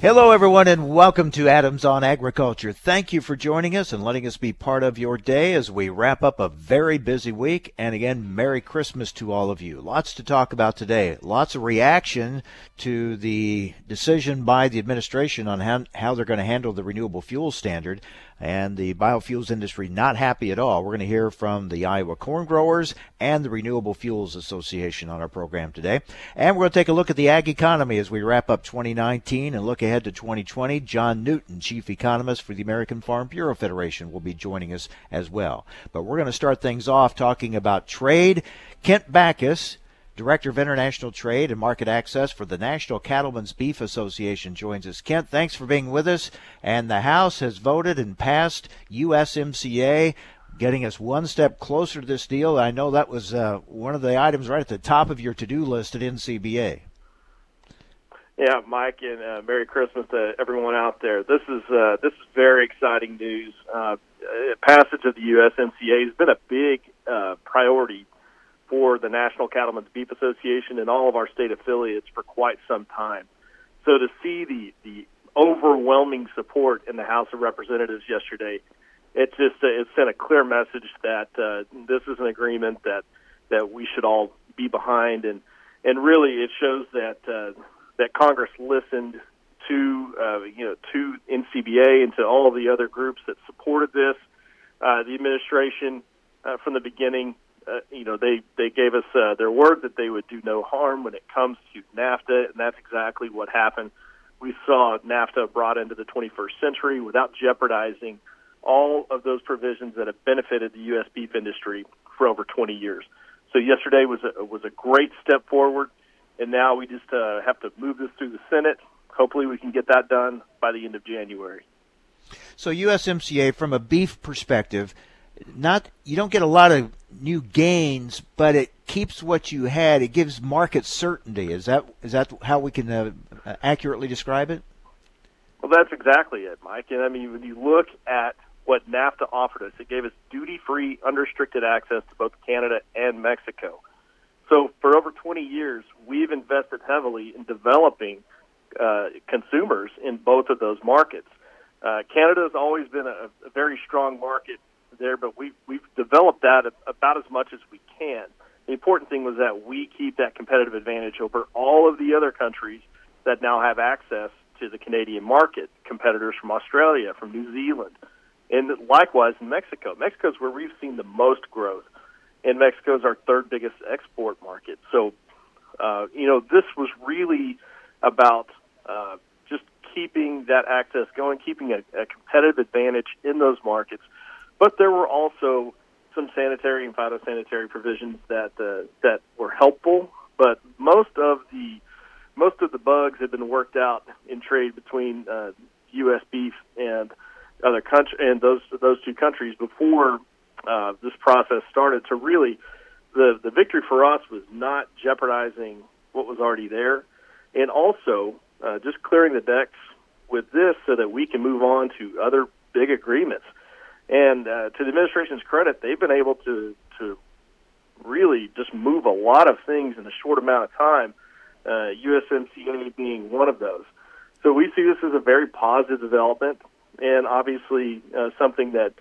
Hello, everyone, and welcome to Adams on Agriculture. Thank you for joining us and letting us be part of your day as we wrap up a very busy week. And again, Merry Christmas to all of you. Lots to talk about today. Lots of reaction to the decision by the administration on how they're going to handle the renewable fuel standard. And the biofuels industry not happy at all. We're going to hear from the Iowa Corn Growers and the Renewable Fuels Association on our program today. And we're going to take a look at the ag economy as we wrap up 2019 and look ahead to 2020. John Newton, Chief Economist for the American Farm Bureau Federation, will be joining us as well. But we're going to start things off talking about trade. Kent Bacus, Director of International Trade and Market Access for the National Cattlemen's Beef Association, joins us. Kent, thanks for being with us. And the House has voted and passed USMCA, getting us one step closer to this deal. I know that was one of the items right at the top of your to-do list at NCBA. Yeah, Mike, and Merry Christmas to everyone out there. This is very exciting news. Passage of the USMCA has been a big priority for the National Cattlemen's Beef Association and all of our state affiliates for quite some time. So to see the overwhelming support in the House of Representatives yesterday, it sent a clear message that this is an agreement that we should all be behind, and really it shows that Congress listened to NCBA and to all the other groups that supported this. The administration from the beginning, they gave us their word that they would do no harm when it comes to NAFTA, and that's exactly what happened. We saw NAFTA brought into the 21st century without jeopardizing all of those provisions that have benefited the U.S. beef industry for over 20 years. So yesterday was a great step forward, and now we just have to move this through the Senate. Hopefully we can get that done by the end of January. So USMCA, from a beef perspective, you don't get a lot of new gains, but it keeps what you had. It gives market certainty. Is that how we can accurately describe it? Well, that's exactly it, Mike. And I mean, when you look at what NAFTA offered us, it gave us duty-free, unrestricted access to both Canada and Mexico. So for over 20 years, we've invested heavily in developing consumers in both of those markets. Canada has always been a very strong market there, but we've developed that about as much as we can. The important thing was that we keep that competitive advantage over all of the other countries that now have access to the Canadian market, competitors from Australia, from New Zealand, and likewise in Mexico. Mexico's where we've seen the most growth, and Mexico's our third biggest export market. So, this was really about just keeping that access going, keeping a competitive advantage in those markets. But there were also some sanitary and phytosanitary provisions that were helpful. But most of the bugs had been worked out in trade between U.S. beef and other those two countries before this process started. So really, the victory for us was not jeopardizing what was already there, and also just clearing the decks with this so that we can move on to other big agreements. And to the administration's credit, they've been able to really just move a lot of things in a short amount of time, USMCA being one of those. So we see this as a very positive development, and obviously something that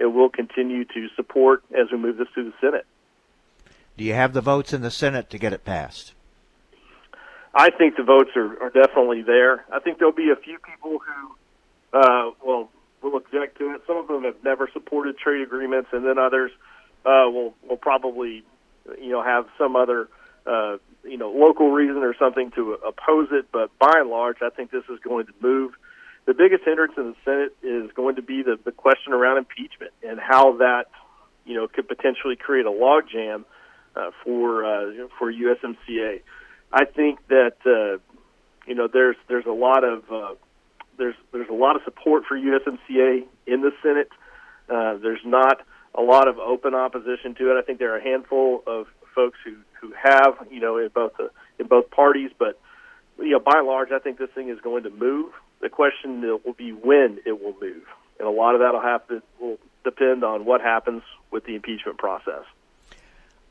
it will continue to support as we move this through the Senate. Do you have the votes in the Senate to get it passed? I think the votes are definitely there. I think there'll be a few people who will object to it. Some of them have never supported trade agreements, and then others will probably, have some other, local reason or something to oppose it. But by and large, I think this is going to move. The biggest hindrance in the Senate is going to be the question around impeachment and how that, could potentially create a logjam for USMCA. I think that there's a lot of support for USMCA in the Senate. There's not a lot of open opposition to it. I think there are a handful of folks who have, you know, in both parties, but, you know, by and large, I think this thing is going to move. The question will be when it will move, and a lot of that will depend on what happens with the impeachment process.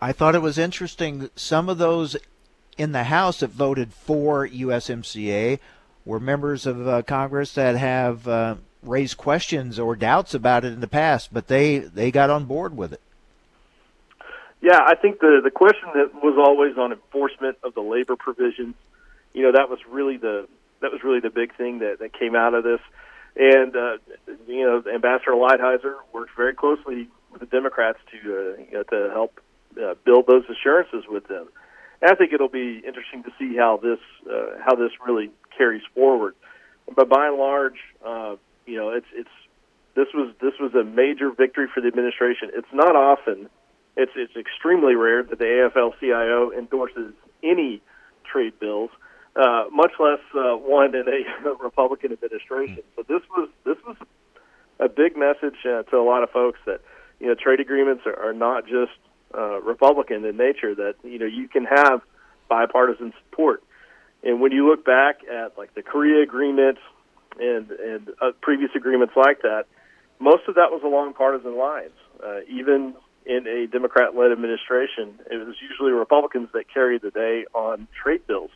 I thought it was interesting. Some of those in the House that voted for USMCA were members of Congress that have raised questions or doubts about it in the past, but they got on board with it. Yeah, I think the question that was always on enforcement of the labor provisions, you know, that was really the big thing that came out of this. And, you know, Ambassador Lighthizer worked very closely with the Democrats to help build those assurances with them. And I think it'll be interesting to see how this really carries forward. But by and large, you know, this was a major victory for the administration. It's not often, it's extremely rare that the AFL-CIO endorses any trade bills, much less one in a Republican administration. So this was a big message to a lot of folks that, you know, trade agreements are not just Republican in nature, that, you know, you can have bipartisan support. And when you look back at, like, the Korea agreement and previous agreements like that, most of that was along partisan lines. Even in a Democrat-led administration, it was usually Republicans that carried the day on trade bills.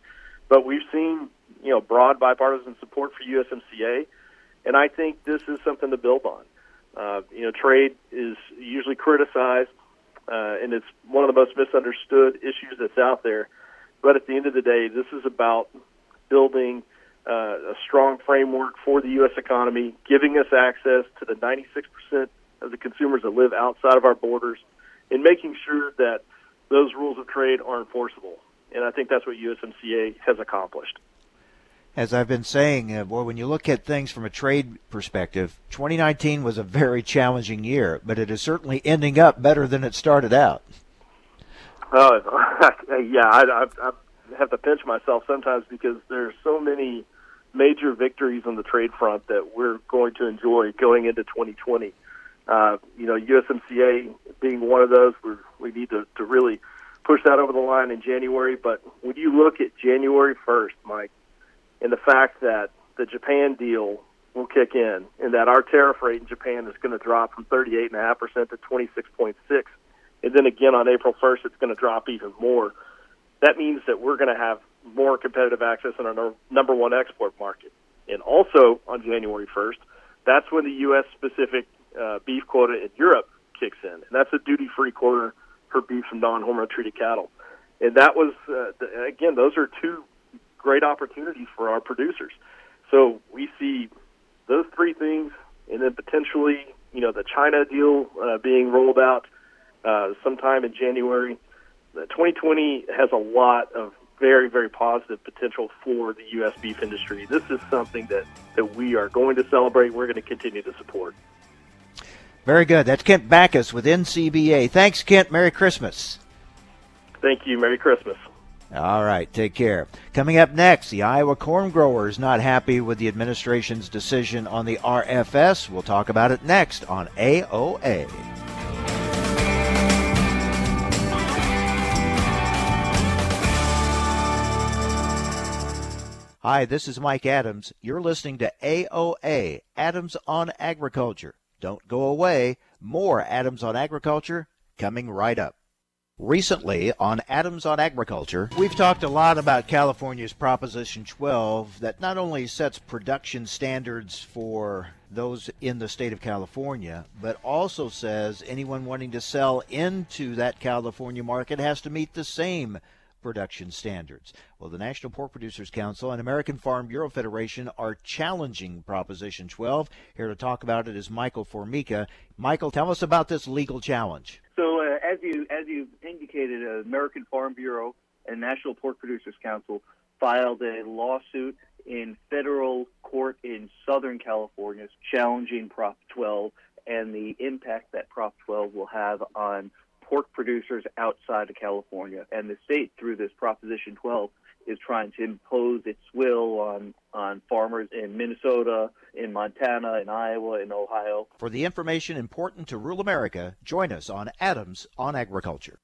But we've seen, you know, broad bipartisan support for USMCA, and I think this is something to build on. You know, trade is usually criticized, and it's one of the most misunderstood issues that's out there. But at the end of the day, this is about building a strong framework for the U.S. economy, giving us access to the 96% of the consumers that live outside of our borders, and making sure that those rules of trade are enforceable. And I think that's what USMCA has accomplished. As I've been saying, boy, when you look at things from a trade perspective, 2019 was a very challenging year, but it is certainly ending up better than it started out. Yeah, I have to pinch myself sometimes because there's so many major victories on the trade front that we're going to enjoy going into 2020. You know, USMCA being one of those, we need to really push that over the line in January. But when you look at January 1st, Mike, and the fact that the Japan deal will kick in and that our tariff rate in Japan is going to drop from 38.5% to 26.6%, and then again on April 1st, it's going to drop even more. That means that we're going to have more competitive access in our number one export market. And also on January 1st, that's when the U.S.-specific beef quota in Europe kicks in. And that's a duty-free quota for beef from non-hormone-treated cattle. And that was, again, those are two great opportunities for our producers. So we see those three things, and then potentially, you know, the China deal being rolled out sometime in January. 2020 has a lot of very, very positive potential for the U.S. beef industry. This is something that we are going to celebrate. We're going to continue to support. Very good. That's Kent Bacus with NCBA. Thanks, Kent. Merry Christmas. Thank you. Merry Christmas. All right. Take care. Coming up next, the Iowa corn grower is not happy with the administration's decision on the RFS. We'll talk about it next on AOA. Hi, this is Mike Adams. You're listening to AOA, Adams on Agriculture. Don't go away. More Adams on Agriculture coming right up. Recently on Adams on Agriculture, we've talked a lot about California's Proposition 12 that not only sets production standards for those in the state of California, but also says anyone wanting to sell into that California market has to meet the same production standards. Well, the National Pork Producers Council and American Farm Bureau Federation are challenging Proposition 12. Here to talk about it is Michael Formica. Michael, tell us about this legal challenge. So as you indicated, American Farm Bureau and National Pork Producers Council filed a lawsuit in federal court in Southern California challenging Prop 12 and the impact that Prop 12 will have on pork producers outside of California. And the state, through this Proposition 12, is trying to impose its will on farmers in Minnesota, in Montana, in Iowa, in Ohio. For the information important to rural America, join us on Adams on Agriculture.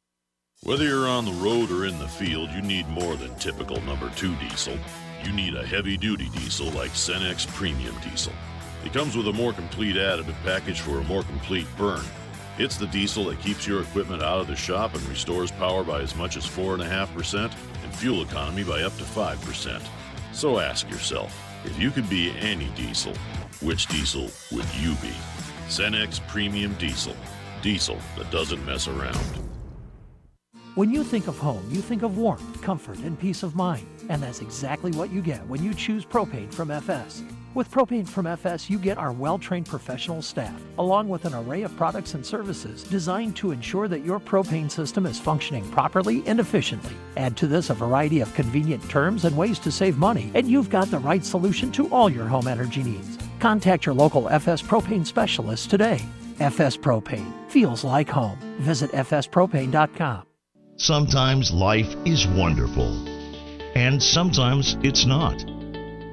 Whether you're on the road or in the field, you need more than typical number 2 diesel. You need a heavy-duty diesel like Cenex Premium Diesel. It comes with a more complete additive package for a more complete burn. It's the diesel that keeps your equipment out of the shop and restores power by as much as 4.5% and fuel economy by up to 5%. So ask yourself, if you could be any diesel, which diesel would you be? Cenex Premium Diesel. Diesel that doesn't mess around. When you think of home, you think of warmth, comfort, and peace of mind. And that's exactly what you get when you choose propane from FS. With propane from FS, you get our well-trained professional staff, along with an array of products and services designed to ensure that your propane system is functioning properly and efficiently. Add to this a variety of convenient terms and ways to save money, and you've got the right solution to all your home energy needs. Contact your local FS propane specialist today. FS Propane. Feels like home. Visit fspropane.com. Sometimes life is wonderful, and sometimes it's not.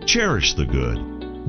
Cherish the good,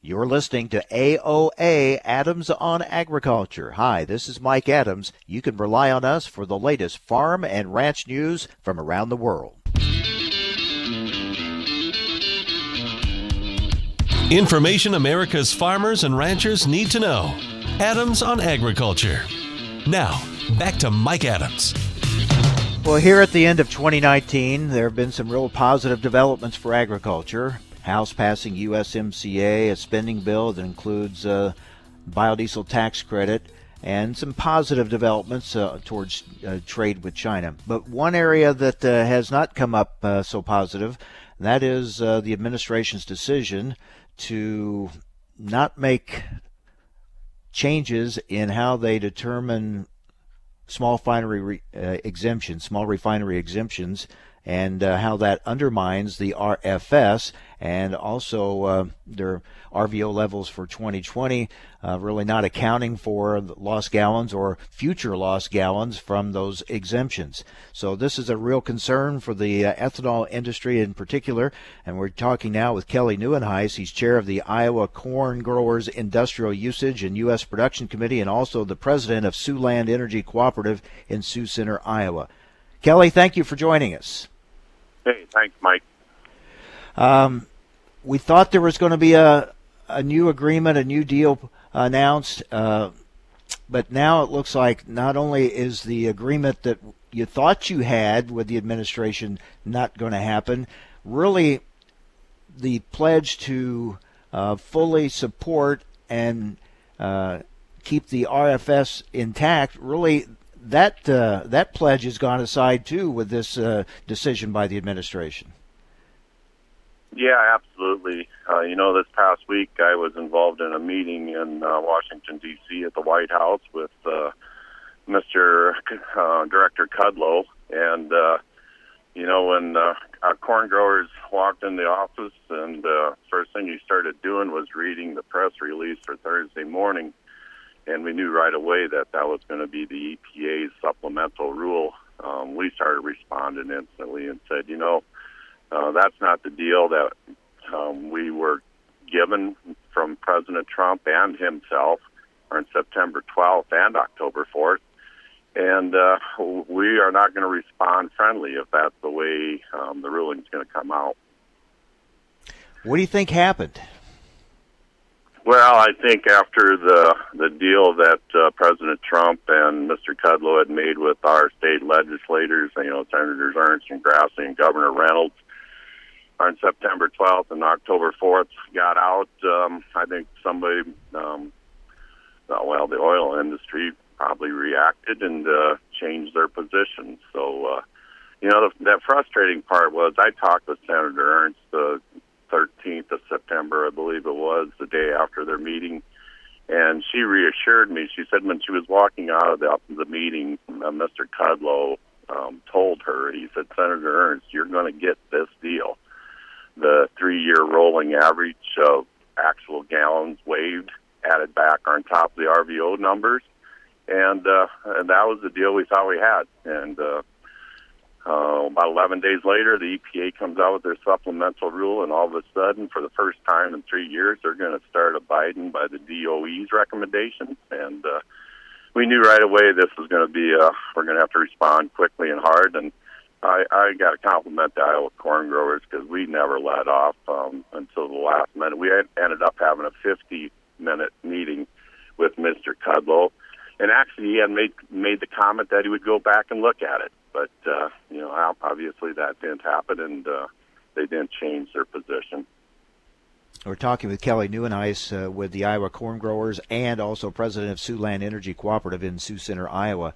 You're listening to AOA, Adams on Agriculture. Hi, this is Mike Adams. You can rely on us for the latest farm and ranch news from around the world. Information America's farmers and ranchers need to know. Adams on Agriculture. Now, back to Mike Adams. Well, here at the end of 2019, there have been some real positive developments for agriculture. House passing USMCA, a spending bill that includes a biodiesel tax credit, and some positive developments towards trade with China. But one area that has not come up so positive, that is the administration's decision to not make changes in how they determine small refinery exemptions, and how that undermines the RFS, and also their RVO levels for 2020, really not accounting for lost gallons or future lost gallons from those exemptions. So this is a real concern for the ethanol industry in particular, and we're talking now with Kelly Nieuwenhuis. He's chair of the Iowa Corn Growers Industrial Usage and U.S. Production Committee, and also the president of Siouxland Energy Cooperative in Sioux Center, Iowa. Kelly, thank you for joining us. Hey, thanks, Mike. We thought there was going to be a new agreement, a new deal announced, but now it looks like not only is the agreement that you thought you had with the administration not going to happen, really the pledge to fully support and keep the RFS intact, really that pledge has gone aside too with this decision by the administration. Yeah, absolutely. This past week I was involved in a meeting in Washington, D.C. at the White House with Mr. Director Kudlow. And, when our corn growers walked in the office, and first thing he started doing was reading the press release for Thursday morning. And we knew right away that was going to be the EPA's supplemental rule. We started responding instantly and said, that's not the deal that we were given from President Trump and himself on September 12th and October 4th. And we are not going to respond friendly if that's the way the ruling is going to come out. What do you think happened? Well, I think after the deal that President Trump and Mr. Kudlow had made with our state legislators, you know, Senators Ernst and Grassley and Governor Reynolds, on September 12th and October 4th got out, I think somebody, the oil industry probably reacted and changed their position. So, that frustrating part was I talked with Senator Ernst the 13th of September, I believe it was, the day after their meeting, and she reassured me. She said when she was walking out of the meeting, Mr. Kudlow told her, he said, Senator Ernst, you're going to get this deal. The three-year rolling average of actual gallons waived, added back on top of the RVO numbers, and that was the deal we thought we had. And about 11 days later, the EPA comes out with their supplemental rule, and all of a sudden, for the first time in 3 years, they're going to start abiding by the DOE's recommendations. And we knew right away this was going to be we're going to have to respond quickly and hard, and I got to compliment the Iowa Corn Growers because we never let off until the last minute. We ended up having a 50-minute meeting with Mr. Kudlow, and actually he had made the comment that he would go back and look at it. But, obviously that didn't happen, and they didn't change their position. We're talking with Kelly Nieuwenhuis with the Iowa Corn Growers and also president of Siouxland Energy Cooperative in Sioux Center, Iowa.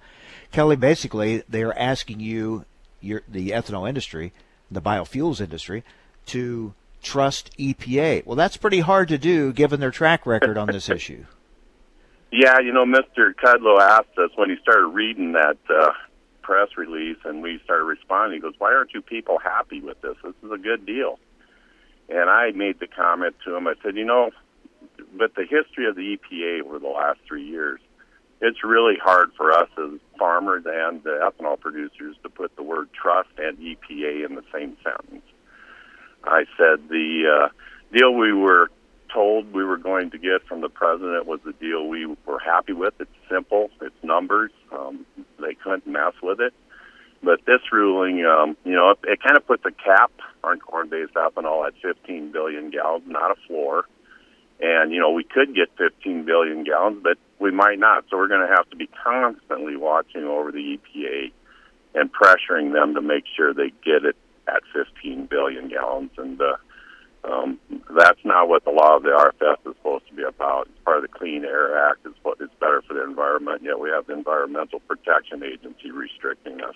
Kelly, basically they are asking you, the ethanol industry, the biofuels industry, to trust EPA. Well, that's pretty hard to do given their track record on this issue. Yeah, Mr. Kudlow asked us when he started reading that press release and we started responding, he goes, why aren't you people happy with this? This is a good deal. And I made the comment to him, I said, but the history of the EPA over the last 3 years, it's really hard for us as farmers and the ethanol producers to put the word trust and EPA in the same sentence. I said the deal we were told we were going to get from the president was the deal we were happy with. It's simple. It's numbers. They couldn't mess with it. But this ruling, it kind of puts a cap on corn-based ethanol at 15 billion gallons, not a floor. And, we could get 15 billion gallons, but we might not. So we're going to have to be constantly watching over the EPA and pressuring them to make sure they get it at 15 billion gallons. And that's not what the law of the RFS is supposed to be about. It's part of the Clean Air Act. It's better for the environment, yet we have the Environmental Protection Agency restricting us.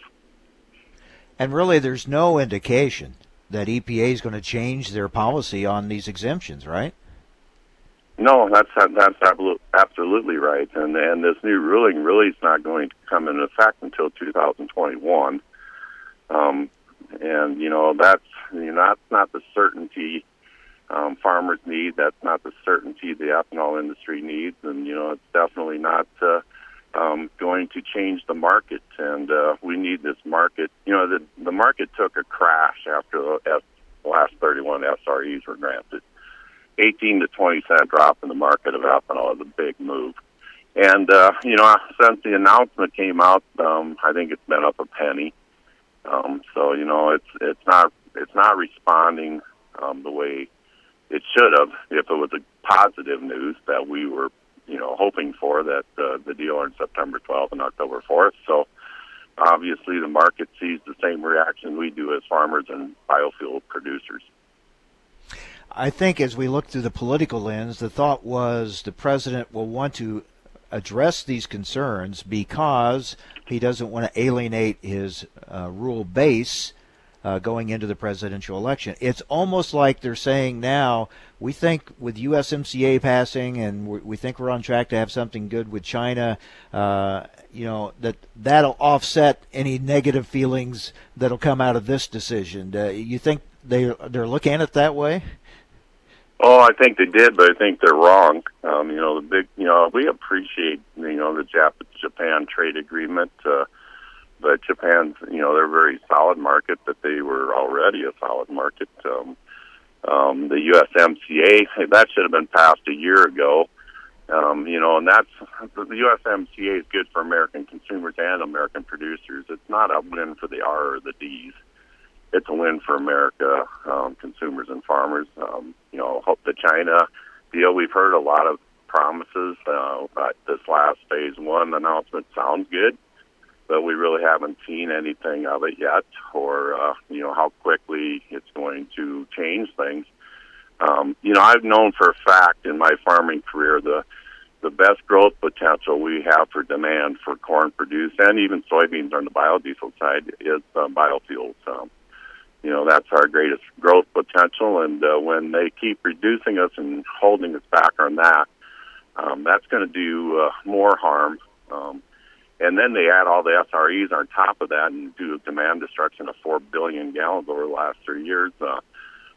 And really, there's no indication that EPA is going to change their policy on these exemptions, right? No, that's absolutely right, and this new ruling really is not going to come into effect until 2021, and that's not the certainty farmers need. That's not the certainty the ethanol industry needs, and it's definitely not going to change the market. And we need this market. The market took a crash after the last 31 SREs were granted. 18 to 20-cent drop in the market of ethanol is a big move. And, since the announcement came out, I think it's been up a penny. So, it's not responding the way it should have if it was a positive news that we were, hoping for, that the deal on September 12th and October 4th. So, obviously, the market sees the same reaction we do as farmers and biofuel producers. I think as we look through the political lens, the thought was the president will want to address these concerns because he doesn't want to alienate his rural base going into the presidential election. It's almost like they're saying now, we think with USMCA passing and we think we're on track to have something good with China, that'll offset any negative feelings that'll come out of this decision. You think they're looking at it that way? Oh, I think they did, but I think they're wrong. We appreciate, the Japan trade agreement, but Japan's, they're a very solid market, but they were already a solid market. The USMCA, that should have been passed a year ago, and that's, the USMCA is good for American consumers and American producers. It's not a win for the R or the Ds. It's a win for America, consumers and farmers. Hope the China we've heard a lot of promises. This last phase one announcement sounds good, but we really haven't seen anything of it yet, or how quickly it's going to change things. I've known for a fact in my farming career the best growth potential we have for demand for corn produced and even soybeans on the biodiesel side is biofuels. That's our greatest growth potential, and when they keep reducing us and holding us back on that, that's going to do more harm. And then they add all the SREs on top of that and do demand destruction of 4 billion gallons over the last 3 years.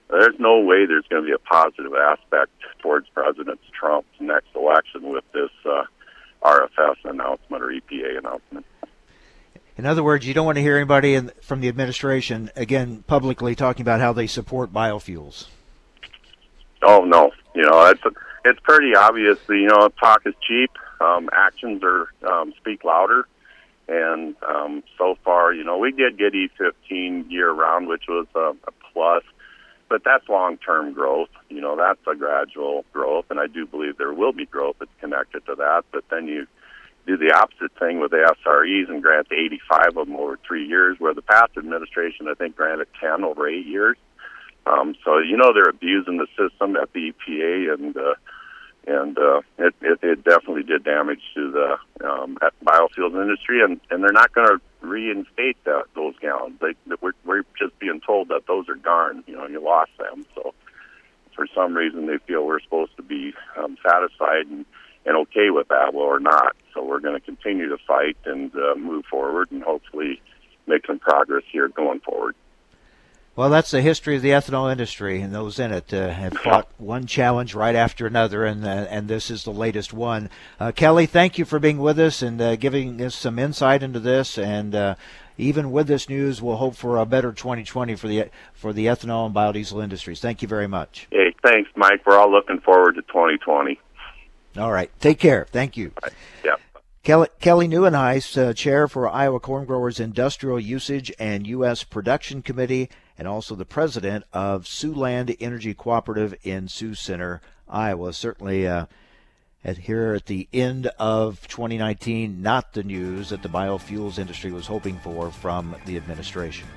There's no way there's going to be a positive aspect towards President Trump's next election with this RFS announcement or EPA announcement. In other words, you don't want to hear anybody from the administration, again, publicly talking about how they support biofuels. Oh, no. It's pretty obvious. Talk is cheap. Actions speak louder. And so far, we did get E15 year-round, which was a plus. But that's long-term growth. That's a gradual growth, and I do believe there will be growth that's connected to that. But then you do the opposite thing with the SREs and grant 85 of them over 3 years, where the past administration, I think, granted 10 over 8 years. So they're abusing the system at the EPA, and it definitely did damage to the biofuels industry, and they're not going to reinstate those gallons. We're just being told that those are gone. You lost them. So for some reason they feel we're supposed to be satisfied and okay with that. Well, we're not. So we're going to continue to fight and move forward and hopefully make some progress here going forward. Well, that's the history of the ethanol industry, and those in it have fought one challenge right after another, and this is the latest one. Kelly, thank you for being with us and giving us some insight into this. And even with this news, we'll hope for a better 2020 for the ethanol and biodiesel industries. Thank you very much. Hey, thanks, Mike. We're all looking forward to 2020. All right. Take care. Thank you. All right. Yeah. Kelly Nieuwenhuis, chair for Iowa Corn Growers Industrial Usage and U.S. Production Committee, and also the president of Siouxland Energy Cooperative in Sioux Center, Iowa. Certainly here at the end of 2019, not the news that the biofuels industry was hoping for from the administration.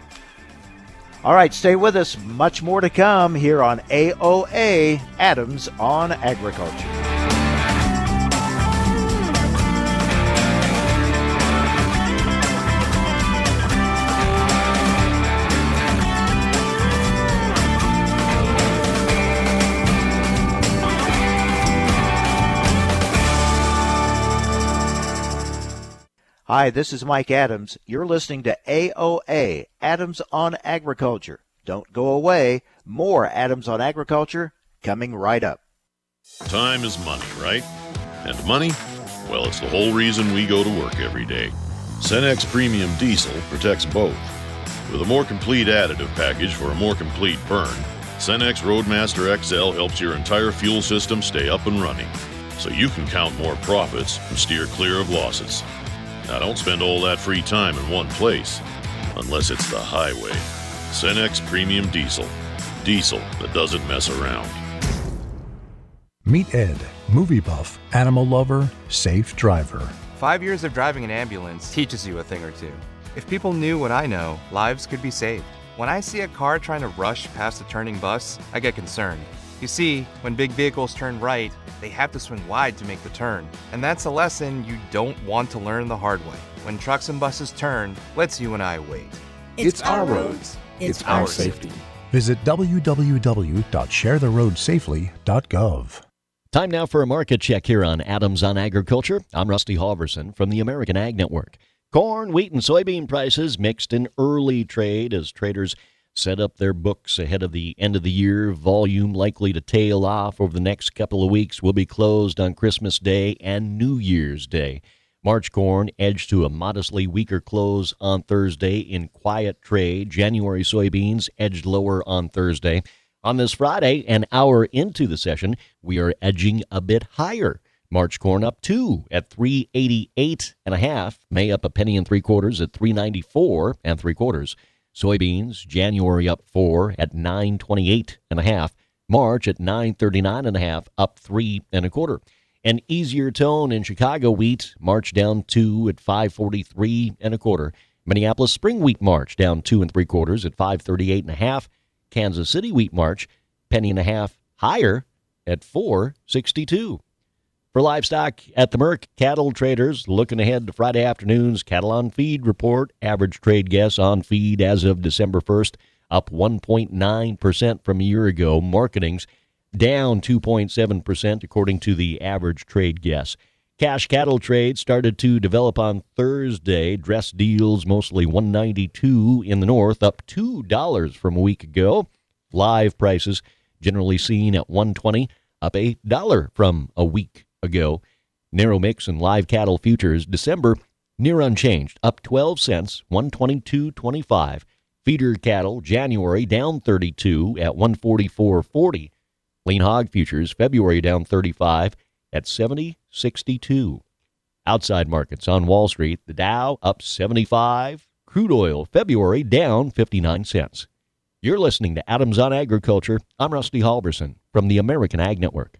All right, stay with us. Much more to come here on AOA, Adams on Agriculture. Hi, this is Mike Adams. You're listening to AOA, Adams on Agriculture. Don't go away. More Adams on Agriculture coming right up. Time is money, right? And money? Well, it's the whole reason we go to work every day. Cenex Premium Diesel protects both. With a more complete additive package for a more complete burn, Cenex Roadmaster XL helps your entire fuel system stay up and running, so you can count more profits and steer clear of losses. Now, don't spend all that free time in one place, unless it's the highway. Cenex Premium Diesel. Diesel that doesn't mess around. Meet Ed, movie buff, animal lover, safe driver. 5 years of driving an ambulance teaches you a thing or two. If people knew what I know, lives could be saved. When I see a car trying to rush past a turning bus, I get concerned. You see, when big vehicles turn right, they have to swing wide to make the turn. And that's a lesson you don't want to learn the hard way. When trucks and buses turn, let's you and I wait. It's our roads. It's our safety. Visit www.sharetheroadsafely.gov. Time now for a market check here on Adams on Agriculture. I'm Rusty Halverson from the American Ag Network. Corn, wheat, and soybean prices mixed in early trade as traders set up their books ahead of the end of the year. Volume likely to tail off over the next couple of weeks. Will be closed on Christmas Day and New Year's Day. March corn edged to a modestly weaker close on Thursday in quiet trade. January soybeans edged lower on Thursday. On this Friday, an hour into the session, we are edging a bit higher. March corn up 2 at 388.5. May up 1 1 3/4 at 394.75. Soybeans, January up 4 at 928.5. March at 939.5, up 3 1/4. An easier tone in Chicago wheat, March down 2 at 543.25. Minneapolis spring wheat March down 2 3/4 at 538.5. Kansas City wheat March, 1.5 pennies higher at 4.62. For livestock at the Merck, cattle traders looking ahead to Friday afternoon's cattle on feed report. Average trade guess on feed as of December 1st, up 1.9% from a year ago. Marketings down 2.7% according to the average trade guess. Cash cattle trade started to develop on Thursday. Dress deals mostly $192 in the north, up $2 from a week ago. Live prices generally seen at $120, up $1 from a week ago. Narrow mix and live cattle futures December near unchanged, up 12 cents, $122.25. Feeder cattle January down 32 at $144.40. Lean hog futures February down 35 at $70.62. Outside markets on Wall Street, the Dow up 75. Crude oil February down 59 cents. You're listening to Adams on Agriculture. I'm Rusty Halverson from the American Ag Network.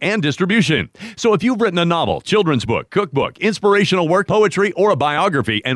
and distribution. So if you've written a novel, children's book, cookbook, inspirational work, poetry, or a biography and